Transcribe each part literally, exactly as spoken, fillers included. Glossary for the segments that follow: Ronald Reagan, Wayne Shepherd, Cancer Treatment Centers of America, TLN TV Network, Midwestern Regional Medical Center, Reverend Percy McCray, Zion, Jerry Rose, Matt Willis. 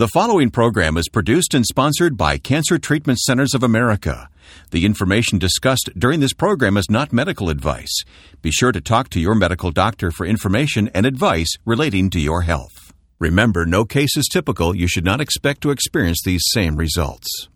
The following program is produced and sponsored by Cancer Treatment Centers of America. The information discussed during this program is not medical advice. Be sure to talk to your medical doctor for information and advice relating to your health. Remember, no case is typical. You should not expect to experience these same results.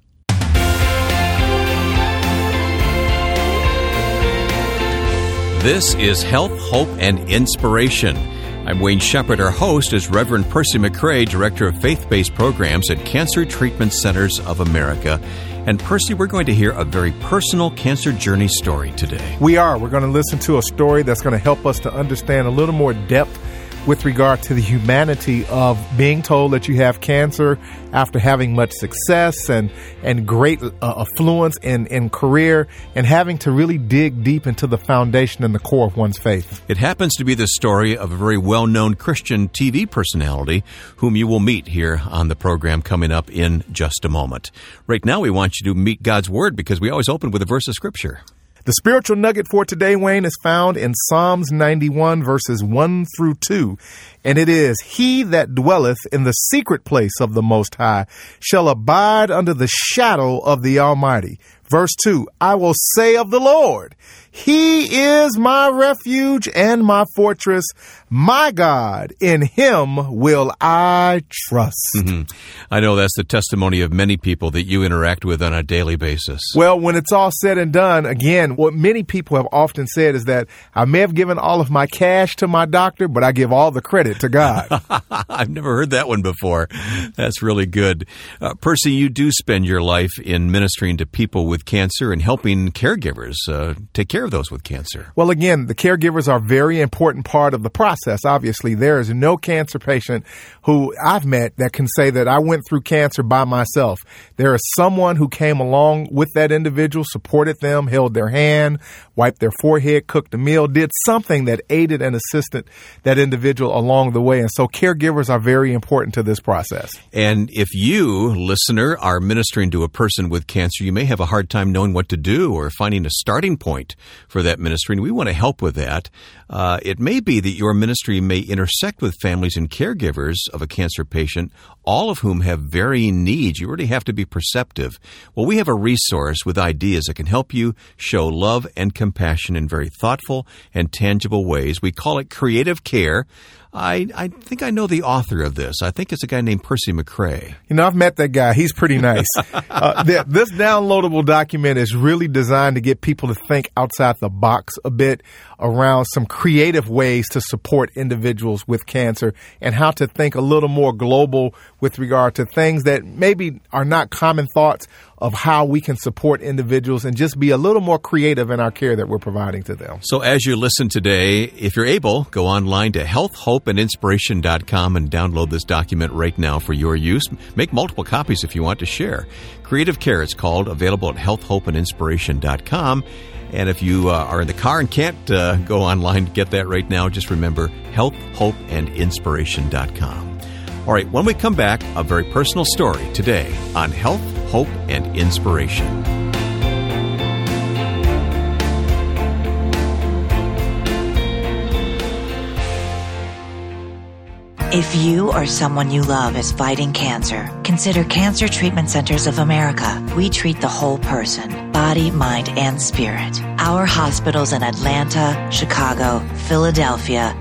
This is Health, Hope, and Inspiration. I'm Wayne Shepherd. Our host is Reverend Percy McCray, Director of Faith-Based Programs at Cancer Treatment Centers of America. And Percy, we're going to hear a very personal cancer journey story today. We are. We're going to listen to a story that's going to help us to understand a little more depth with regard to the humanity of being told that you have cancer after having much success and and great uh, affluence in, in career, and having to really dig deep into the foundation and the core of one's faith. It happens to be the story of a very well-known Christian T V personality whom you will meet here on the program coming up in just a moment. Right now, we want you to meet God's Word, because we always open with a verse of Scripture. The spiritual nugget for today, Wayne, is found in Psalms ninety-one, verses one through two, and it is, "He that dwelleth in the secret place of the Most High shall abide under the shadow of the Almighty." Verse two, "I will say of the Lord, He is my refuge and my fortress, my God, in Him will I trust." Mm-hmm. I know that's the testimony of many people that you interact with on a daily basis. Well, when it's all said and done, again, what many people have often said is that I may have given all of my cash to my doctor, but I give all the credit to God. I've never heard that one before. That's really good. Uh, Percy, you do spend your life in ministering to people with with cancer and helping caregivers uh, take care of those with cancer. Well, again, the caregivers are a very important part of the process. Obviously, there is no cancer patient who I've met that can say that I went through cancer by myself. There is someone who came along with that individual, supported them, held their hand, wiped their forehead, cooked a meal, did something that aided and assisted that individual along the way. And so caregivers are very important to this process. And if you, listener, are ministering to a person with cancer, you may have a hard time knowing what to do or finding a starting point for that ministry, and we want to help with that. Uh, it may be that your ministry may intersect with families and caregivers of a cancer patient, all of whom have varying needs. You really have to be perceptive. Well, we have a resource with ideas that can help you show love and compassion in very thoughtful and tangible ways. We call it Creative Care. I, I think I know the author of this. I think it's a guy named Percy McCray. You know, I've met that guy. He's pretty nice. uh, th- this downloadable document is really designed to get people to think outside the box a bit around some creative ways to support individuals with cancer, and how to think a little more global with regard to things that maybe are not common thoughts of how we can support individuals, and just be a little more creative in our care that we're providing to them. So as you listen today, if you're able, go online to health hope and inspiration dot com and download this document right now for your use. Make multiple copies if you want to share. Creative Care, it's called, available at health hope and inspiration dot com. And if you uh, are in the car and can't uh, go online to get that right now, just remember health hope and inspiration dot com. All right, when we come back, a very personal story today on Health, Hope, and Inspiration. If you or someone you love is fighting cancer, consider Cancer Treatment Centers of America. We treat the whole person, body, mind, and spirit. Our hospitals in Atlanta, Chicago, Philadelphia,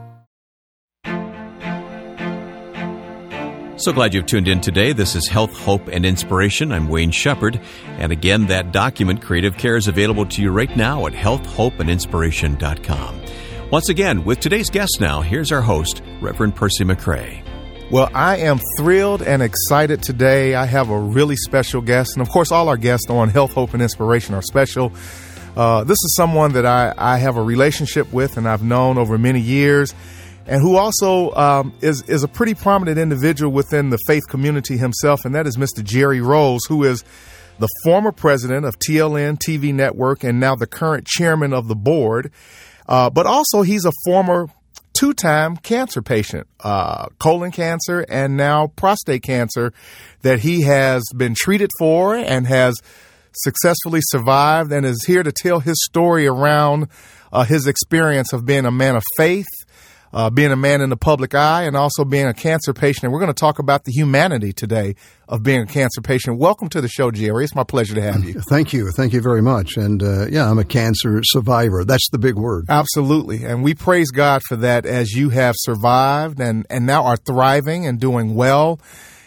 So glad you've tuned in today. This is Health, Hope, and Inspiration. I'm Wayne Shepherd. And again, that document, Creative Care, is available to you right now at health hope and inspiration dot com. Once again, with today's guest now, here's our host, Reverend Percy McCray. Well, I am thrilled and excited today. I have a really special guest. And, of course, all our guests on Health, Hope, and Inspiration are special. Uh, this is someone that I, I have a relationship with and I've known over many years, and who also um, is, is a pretty prominent individual within the faith community himself, and that is Mister Jerry Rose, who is the former president of T L N T V Network and now the current chairman of the board. Uh, but also he's a former two-time cancer patient, uh, colon cancer and now prostate cancer, that he has been treated for and has successfully survived, and is here to tell his story around uh, his experience of being a man of faith, uh, being a man in the public eye, and also being a cancer patient. And we're going to talk about the humanity today of being a cancer patient. Welcome to the show, Jerry. It's my pleasure to have you. Thank you. Thank you very much. And uh, yeah, I'm a cancer survivor. That's the big word. Absolutely. And we praise God for that, as you have survived and, and now are thriving and doing well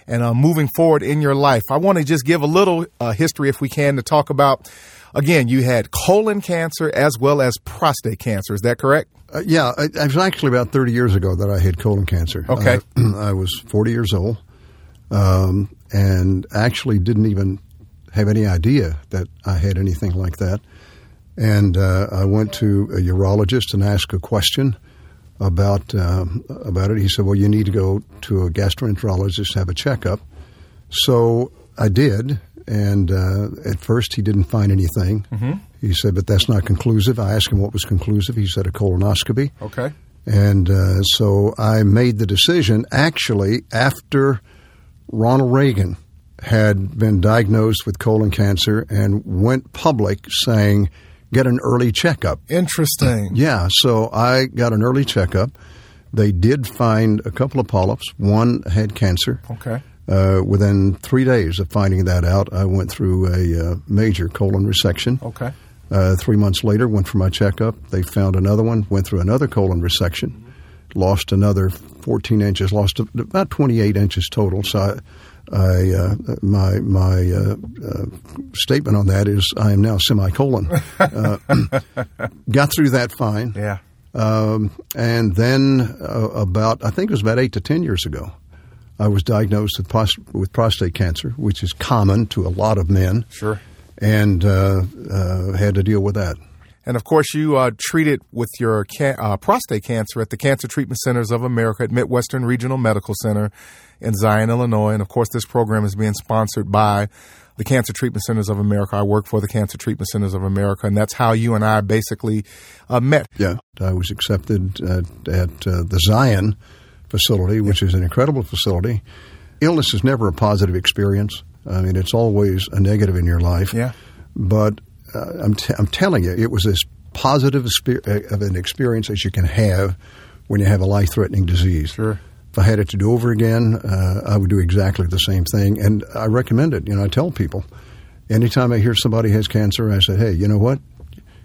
and uh, moving forward in your life. I want to just give a little uh, history, if we can, to talk about, again, you had colon cancer as well as prostate cancer. Is that correct? Uh, yeah. It was actually about thirty years ago that I had colon cancer. Okay. I, I was forty years old um, and actually didn't even have any idea that I had anything like that. And uh, I went to a urologist and asked a question about um, about it. He said, well, you need to go to a gastroenterologist to have a checkup. So I did, and uh, at first he didn't find anything. Mm-hmm. He said, but that's not conclusive. I asked him what was conclusive. He said a colonoscopy. Okay. And uh, so I made the decision, actually, after Ronald Reagan had been diagnosed with colon cancer and went public saying, get an early checkup. Interesting. Yeah, so I got an early checkup. They did find a couple of polyps. One had cancer. Okay. Uh, within three days of finding that out, I went through a uh, major colon resection. Okay. Uh, three months later, went for my checkup. They found another one, went through another colon resection, lost another fourteen inches, lost about twenty-eight inches total. So I... I, uh, my my uh, uh, statement on that is I am now semicolon. Uh, got through that fine. Yeah. Um, and then uh, about, I think it was about eight to ten years ago, I was diagnosed with, pros- with prostate cancer, which is common to a lot of men. Sure. And uh, uh, had to deal with that. And, of course, you uh, treated with your can- uh, prostate cancer at the Cancer Treatment Centers of America at Midwestern Regional Medical Center in Zion, Illinois. And, of course, this program is being sponsored by the Cancer Treatment Centers of America. I work for the Cancer Treatment Centers of America, and that's how you and I basically uh, met. Yeah. I was accepted at, at uh, the Zion facility, which is an incredible facility. Illness is never a positive experience. I mean, it's always a negative in your life. Yeah. But... Uh, I'm, t- I'm telling you, it was as positive of an experience as you can have when you have a life-threatening disease. Sure. If I had it to do over again, uh, I would do exactly the same thing. And I recommend it. You know, I tell people, anytime I hear somebody has cancer, I say, hey, you know what?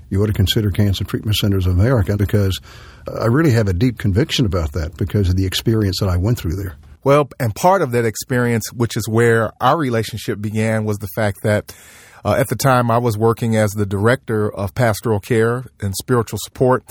You ought to consider Cancer Treatment Centers of America, because I really have a deep conviction about that because of the experience that I went through there. Well, and part of that experience, which is where our relationship began, was the fact that Uh, at the time, I was working as the director of pastoral care and spiritual support,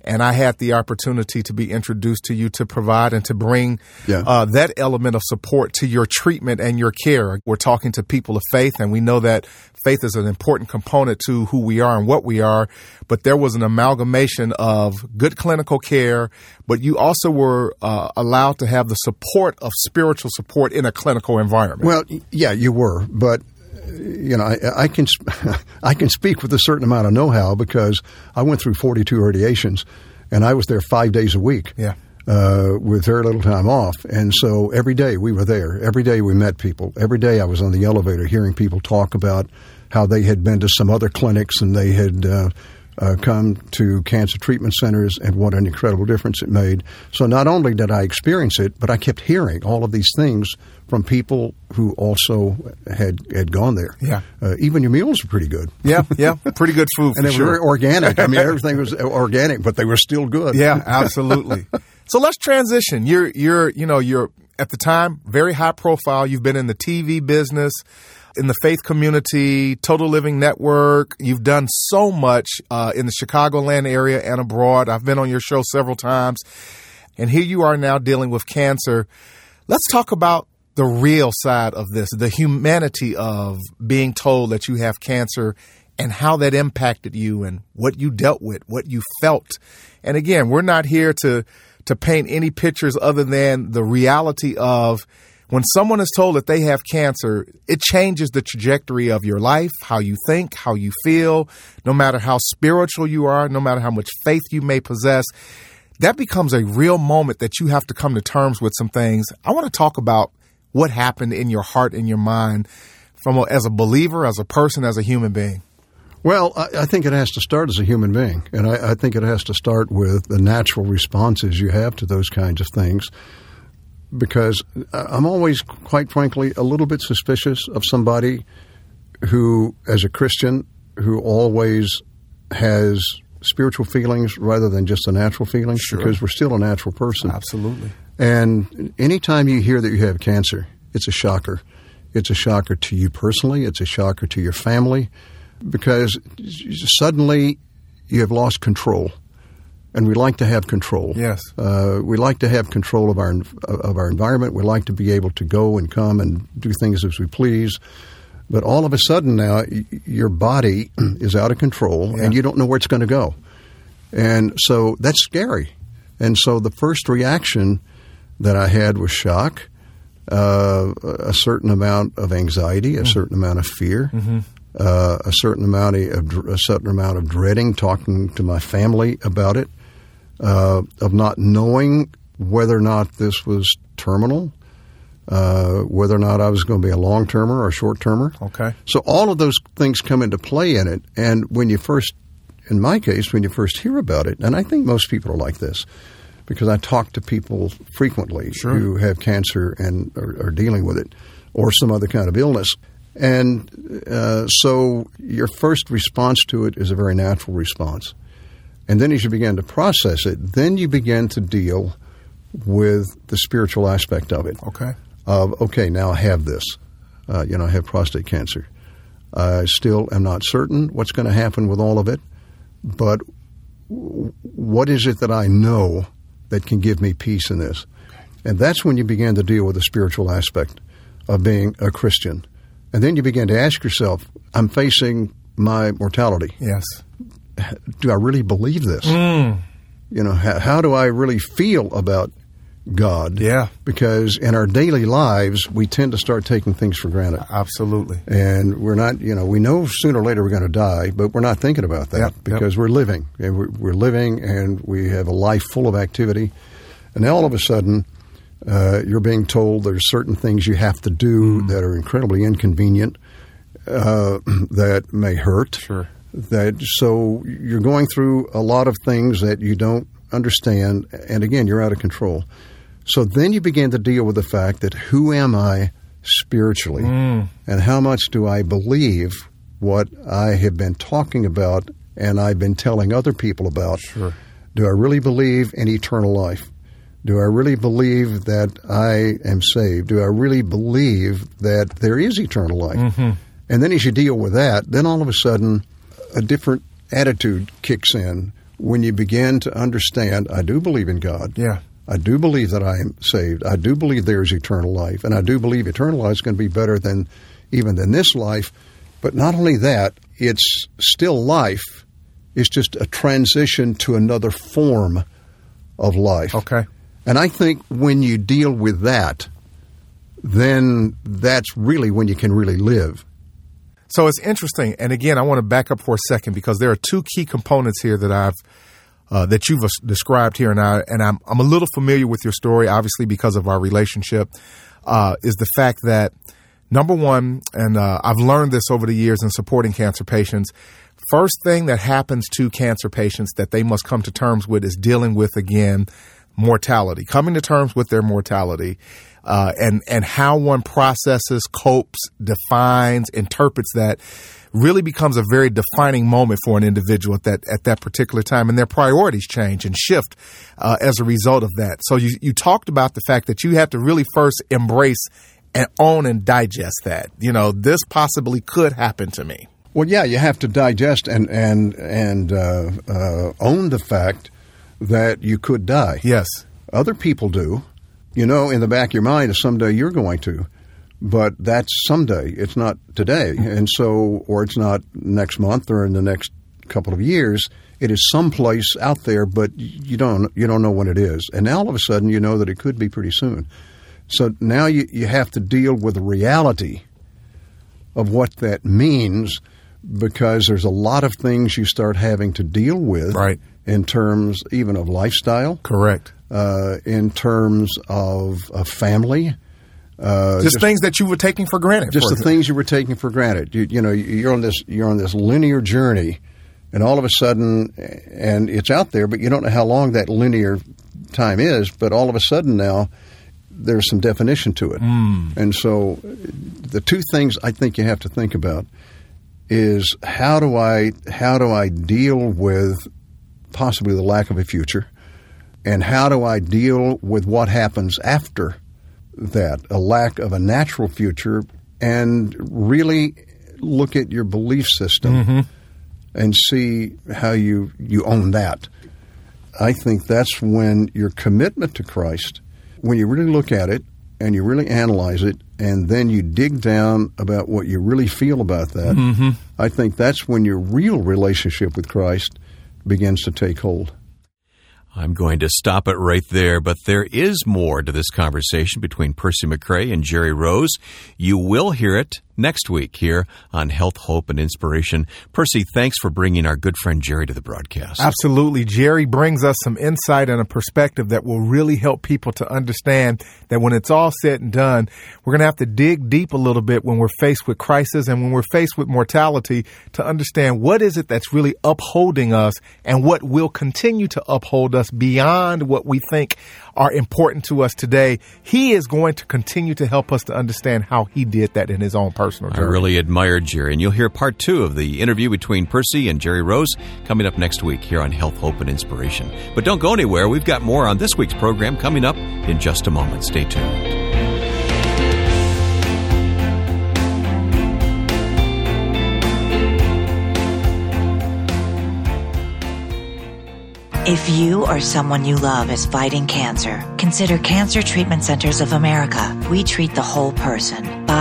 and I had the opportunity to be introduced to you to provide and to bring yeah. uh, that element of support to your treatment and your care. We're talking to people of faith, and we know that faith is an important component to who we are and what we are, but there was an amalgamation of good clinical care, but you also were uh, allowed to have the support of spiritual support in a clinical environment. Well, yeah, you were, but... You know, I, I can I can speak with a certain amount of know-how because I went through forty-two radiations, and I was there five days a week yeah. uh, with very little time off. And so every day we were there. Every day we met people. Every day I was on the elevator hearing people talk about how they had been to some other clinics and they had uh, uh, come to cancer treatment centers, and what an incredible difference it made. So not only did I experience it, but I kept hearing all of these things from people who also had had gone there. Yeah. Uh, even your meals were pretty good. Yeah, yeah. Pretty good food, for and they sure. were very organic. I mean, everything was organic, but they were still good. Yeah, absolutely. So let's transition. You're, you're, you know, you're at the time very high profile. You've been in the T V business, in the faith community, Total Living Network. You've done so much uh, in the Chicagoland area and abroad. I've been on your show several times. And here you are now dealing with cancer. Let's talk about the real side of this, the humanity of being told that you have cancer and how that impacted you and what you dealt with, what you felt. And again, we're not here to to paint any pictures other than the reality of when someone is told that they have cancer, it changes the trajectory of your life, how you think, how you feel, no matter how spiritual you are, no matter how much faith you may possess. That becomes a real moment that you have to come to terms with some things. I want to talk about what happened in your heart and your mind from a, as a believer, as a person, as a human being. Well, I, I think it has to start as a human being, and I, I think it has to start with the natural responses you have to those kinds of things, because I'm always, quite frankly, a little bit suspicious of somebody who, as a Christian, who always has spiritual feelings rather than just the natural feelings, sure, because we're still a natural person. Absolutely. And anytime you hear that you have cancer, it's a shocker. It's a shocker to you personally. It's a shocker to your family, because suddenly you have lost control. And we like to have control. Yes. Uh, we like to have control of our of our environment. We like to be able to go and come and do things as we please. But all of a sudden now, your body is out of control, yeah, and you don't know where it's going to go. And so that's scary. And so the first reaction that I had was shock, uh, a certain amount of anxiety, a certain amount of fear, mm-hmm, uh, a certain amount of a certain amount of dreading, talking to my family about it, uh, of not knowing whether or not this was terminal, uh, whether or not I was going to be a long-termer or a short-termer. Okay. So all of those things come into play in it. And when you first, in my case, when you first hear about it, and I think most people are like this, because I talk to people frequently, sure, who have cancer and are, are dealing with it or some other kind of illness. And uh, so your first response to it is a very natural response. And then as you begin to process it, then you begin to deal with the spiritual aspect of it. Okay. Of, okay, now I have this. Uh, you know, I have prostate cancer. I still am not certain what's going to happen with all of it, but w- what is it that I know that can give me peace in this? And that's when you begin to deal with the spiritual aspect of being a Christian. And then you begin to ask yourself, I'm facing my mortality. Yes. Do I really believe this? Mm. You know, how, how do I really feel about God? Yeah. Because in our daily lives, we tend to start taking things for granted. Absolutely. And we're not, you know, we know sooner or later we're going to die, but we're not thinking about that, yep, because yep, we're living. And we're, we're living and we have a life full of activity. And now all of a sudden, Uh, you're being told there's certain things you have to do, mm, that are incredibly inconvenient, uh, that may hurt. Sure. That, so you're going through a lot of things that you don't understand, and again, you're out of control. So then you begin to deal with the fact that who am I spiritually, mm, and how much do I believe what I have been talking about and I've been telling other people about? Sure. Do I really believe in eternal life? Do I really believe that I am saved? Do I really believe that there is eternal life? Mm-hmm. And then as you deal with that, then all of a sudden a different attitude kicks in when you begin to understand, I do believe in God. Yeah. I do believe that I am saved. I do believe there is eternal life. And I do believe eternal life is going to be better than even than this life. But not only that, it's still life. It's just a transition to another form of life. Okay. And I think when you deal with that, then that's really when you can really live. So it's interesting. And again, I want to back up for a second, because there are two key components here that I've uh, that you've described here. And I and I'm I'm a little familiar with your story, obviously, because of our relationship. Uh, is the fact that number one, and uh, I've learned this over the years in supporting cancer patients. First thing that happens to cancer patients that they must come to terms with is dealing with, again, mortality, coming to terms with their mortality, uh, and, and how one processes, copes, defines, interprets that really becomes a very defining moment for an individual at that, at that particular time. And their priorities change and shift, uh, as a result of that. So you, you talked about the fact that you had to really first embrace and own and digest that, you know, this possibly could happen to me. Well, yeah, you have to digest and, and, and, uh, uh, own the fact that you could die. Yes. Other people do. You know, in the back of your mind is someday you're going to, but that's someday. It's not today. And so, or it's not next month or in the next couple of years. It is someplace out there, but you don't you don't know when it is. And now all of a sudden you know that it could be pretty soon. So now you, you have to deal with the reality of what that means, because there's a lot of things you start having to deal with, right, in terms even of lifestyle. Correct. Uh, in terms of, of family. Uh, just, just things that you were taking for granted. Just for the example. things you were taking for granted. You, you know, you're on this you're on this linear journey, and all of a sudden, and it's out there, but you don't know how long that linear time is. But all of a sudden now, there's some definition to it. Mm. And so the two things I think you have to think about is how do I how do I deal with possibly the lack of a future, and how do I deal with what happens after that, a lack of a natural future, and really look at your belief system, mm-hmm, and see how you, you own that. I think that's when your commitment to Christ, when you really look at it and you really analyze it, and then you dig down about what you really feel about that, mm-hmm, I think that's when your real relationship with Christ begins to take hold. I'm going to stop it right there, but there is more to this conversation between Percy McCray and Jerry Rose. You will hear it next week here on Health, Hope, and Inspiration. Percy, thanks for bringing our good friend Jerry to the broadcast. Absolutely. Jerry brings us some insight and a perspective that will really help people to understand that when it's all said and done, we're going to have to dig deep a little bit when we're faced with crisis and when we're faced with mortality to understand what is it that's really upholding us and what will continue to uphold us beyond what we think are important to us today. He is going to continue to help us to understand how he did that in his own personal journey. I really admire Jerry, and you'll hear part two of the interview between Percy and Jerry Rose coming up next week here on Health, Hope, and Inspiration. But don't go anywhere. We've got more on this week's program coming up in just a moment. Stay tuned. If you or someone you love is fighting cancer, consider Cancer Treatment Centers of America. We treat the whole person,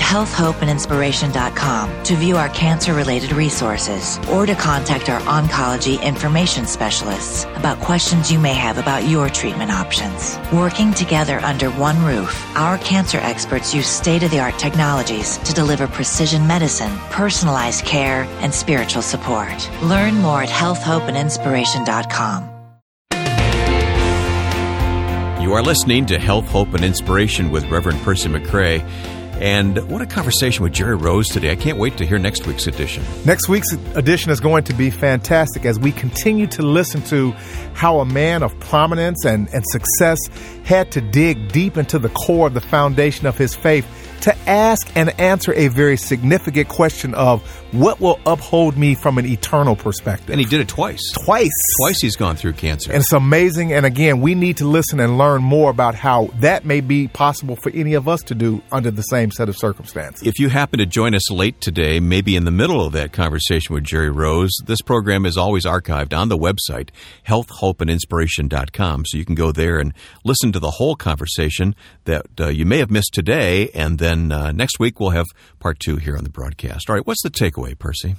health hope and inspiration dot com to view our cancer-related resources or to contact our oncology information specialists about questions you may have about your treatment options. Working together under one roof, our cancer experts use state-of-the-art technologies to deliver precision medicine, personalized care, and spiritual support. Learn more at health hope and inspiration dot com. You are listening to Health, Hope, and Inspiration with Reverend Percy McCray. And what a conversation with Jerry Rose today. I can't wait to hear next week's edition. Next week's edition is going to be fantastic as we continue to listen to how a man of prominence and, and success had to dig deep into the core of the foundation of his faith to ask and answer a very significant question of what will uphold me from an eternal perspective. And he did it twice. Twice. Twice he's gone through cancer. And it's amazing. And again, we need to listen and learn more about how that may be possible for any of us to do under the same set of circumstances. If you happen to join us late today, maybe in the middle of that conversation with Jerry Rose, this program is always archived on the website, health hope and inspiration dot com. So you can go there and listen to the whole conversation that uh, you may have missed today, and then And uh, next week, we'll have part two here on the broadcast. All right, what's the takeaway, Percy?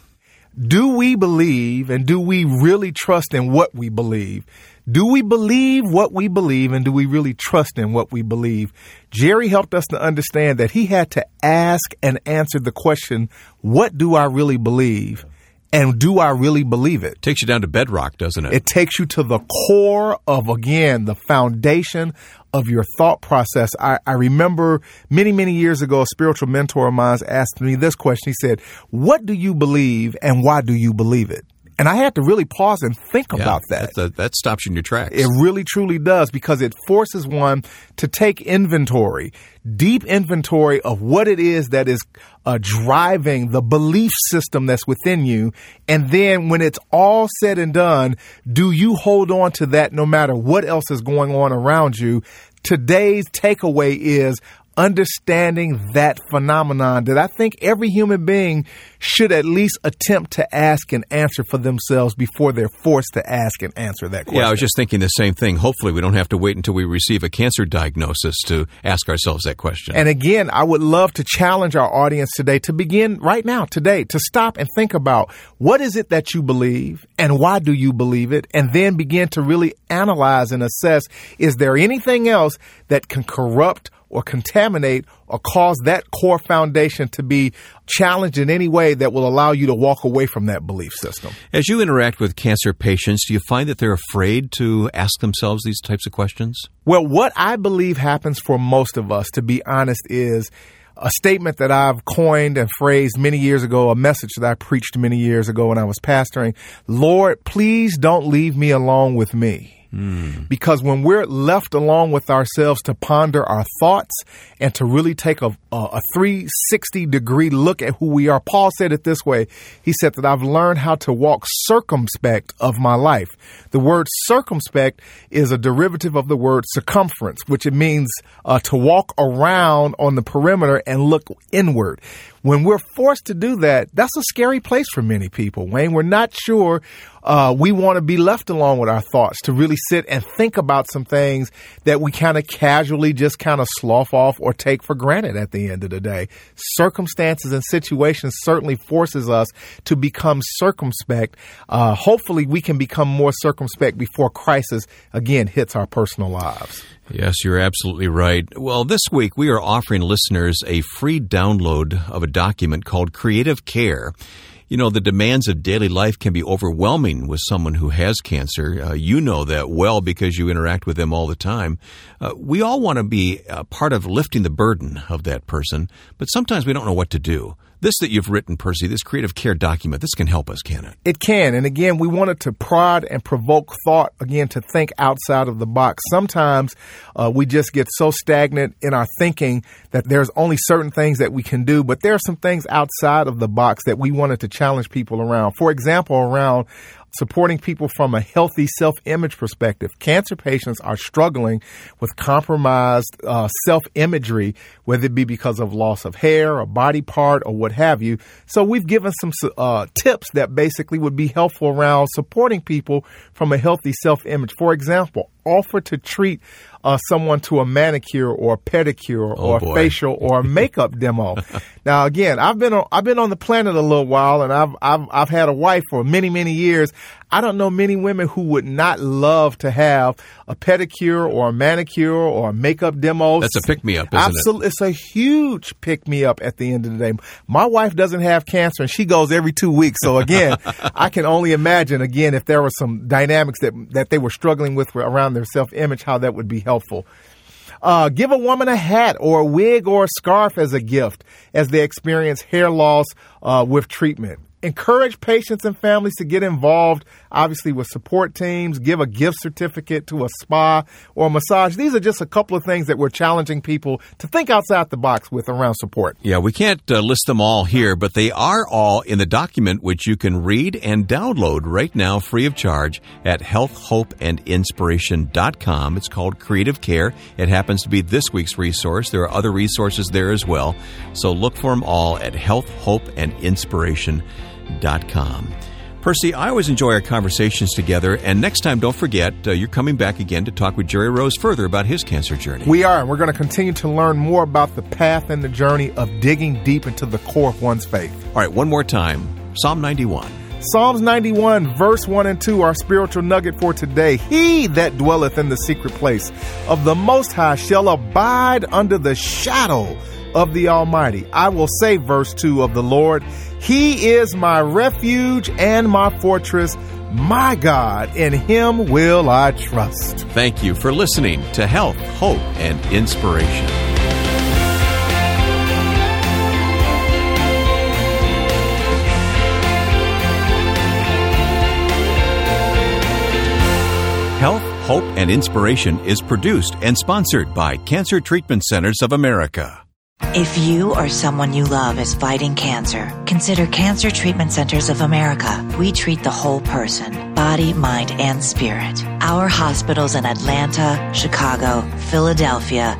Do we believe, and do we really trust in what we believe? Do we believe what we believe, and do we really trust in what we believe? Jerry helped us to understand that he had to ask and answer the question, what do I really believe? And do I really believe it? It takes you down to bedrock, doesn't it? It takes you to the core of, again, the foundation of your thought process. I, I remember many, many years ago, a spiritual mentor of mine asked me this question. He said, what do you believe and why do you believe it? And I had to really pause and think yeah, about that. A, that stops you in your tracks. It really, truly does, because it forces one to take inventory, deep inventory of what it is that is uh, driving the belief system that's within you. And then when it's all said and done, do you hold on to that no matter what else is going on around you? Today's takeaway is understanding that phenomenon that I think every human being should at least attempt to ask and answer for themselves before they're forced to ask and answer that question. Yeah, I was just thinking the same thing. Hopefully, we don't have to wait until we receive a cancer diagnosis to ask ourselves that question. And again, I would love to challenge our audience today to begin right now, today, to stop and think about what is it that you believe and why do you believe it, and then begin to really analyze and assess, is there anything else that can corrupt or contaminate or cause that core foundation to be challenged in any way that will allow you to walk away from that belief system. As you interact with cancer patients, do you find that they're afraid to ask themselves these types of questions? Well, what I believe happens for most of us, to be honest, is a statement that I've coined and phrased many years ago, a message that I preached many years ago when I was pastoring. Lord, please don't leave me alone with me. Mm. Because when we're left alone with ourselves to ponder our thoughts and to really take a, a three sixty degree look at who we are, Paul said it this way. He said that I've learned how to walk circumspect of my life. The word circumspect is a derivative of the word circumference, which it means uh, to walk around on the perimeter and look inward. When we're forced to do that, that's a scary place for many people, Wayne. We're not sure uh, we want to be left alone with our thoughts to really sit and think about some things that we kind of casually just kind of slough off or take for granted at the end of the day. Circumstances and situations certainly forces us to become circumspect. Uh, hopefully we can become more circumspect before crisis, again, hits our personal lives. Yes, you're absolutely right. Well, this week we are offering listeners a free download of a document called Creative Care. You know, the demands of daily life can be overwhelming with someone who has cancer. Uh, you know that well because you interact with them all the time. Uh, we all want to be a part of lifting the burden of that person, but sometimes we don't know what to do. This that you've written, Percy, this Creative Care document, this can help us, can it? It can. And again, we wanted to prod and provoke thought, again, to think outside of the box. Sometimes uh, we just get so stagnant in our thinking that there's only certain things that we can do. But there are some things outside of the box that we wanted to challenge people around. For example, around supporting people from a healthy self-image perspective. Cancer patients are struggling with compromised uh, self-imagery, whether it be because of loss of hair or body part or what have you. So we've given some uh, tips that basically would be helpful around supporting people from a healthy self-image. For example, offer to treat uh, someone to a manicure or a pedicure oh, or boy. a facial or a makeup demo. Now, again, I've been on, I've been on the planet a little while, and I've I've I've had a wife for many many years. I don't know many women who would not love to have a pedicure or a manicure or a makeup demo. That's a pick-me-up, isn't Absolutely. it? It's a huge pick-me-up at the end of the day. My wife doesn't have cancer, and she goes every two weeks. So, again, I can only imagine, again, if there were some dynamics that, that they were struggling with around their self-image, how that would be helpful. Uh, give a woman a hat or a wig or a scarf as a gift as they experience hair loss uh, with treatment. Encourage patients and families to get involved, obviously, with support teams. Give a gift certificate to a spa or a massage. These are just a couple of things that we're challenging people to think outside the box with around support. Yeah, we can't uh, list them all here, but they are all in the document, which you can read and download right now free of charge at health hope and inspiration dot com. It's called Creative Care. It happens to be this week's resource. There are other resources there as well. So look for them all at health hope and inspiration dot com. Dot com. Percy, I always enjoy our conversations together. And next time, don't forget, uh, you're coming back again to talk with Jerry Rose further about his cancer journey. We are. And we're going to continue to learn more about the path and the journey of digging deep into the core of one's faith. All right, one more time. Psalm ninety-one. Psalms ninety-one, verse one and two, our spiritual nugget for today. He that dwelleth in the secret place of the Most High shall abide under the shadow of the Almighty. I will say, verse two, of the Lord, He is my refuge and my fortress, my God, in Him will I trust. Thank you for listening to Health, Hope, and Inspiration. Hope and Inspiration is produced and sponsored by Cancer Treatment Centers of America. If you or someone you love is fighting cancer, consider Cancer Treatment Centers of America. We treat the whole person, body, mind, and spirit. Our hospitals in Atlanta, Chicago, Philadelphia,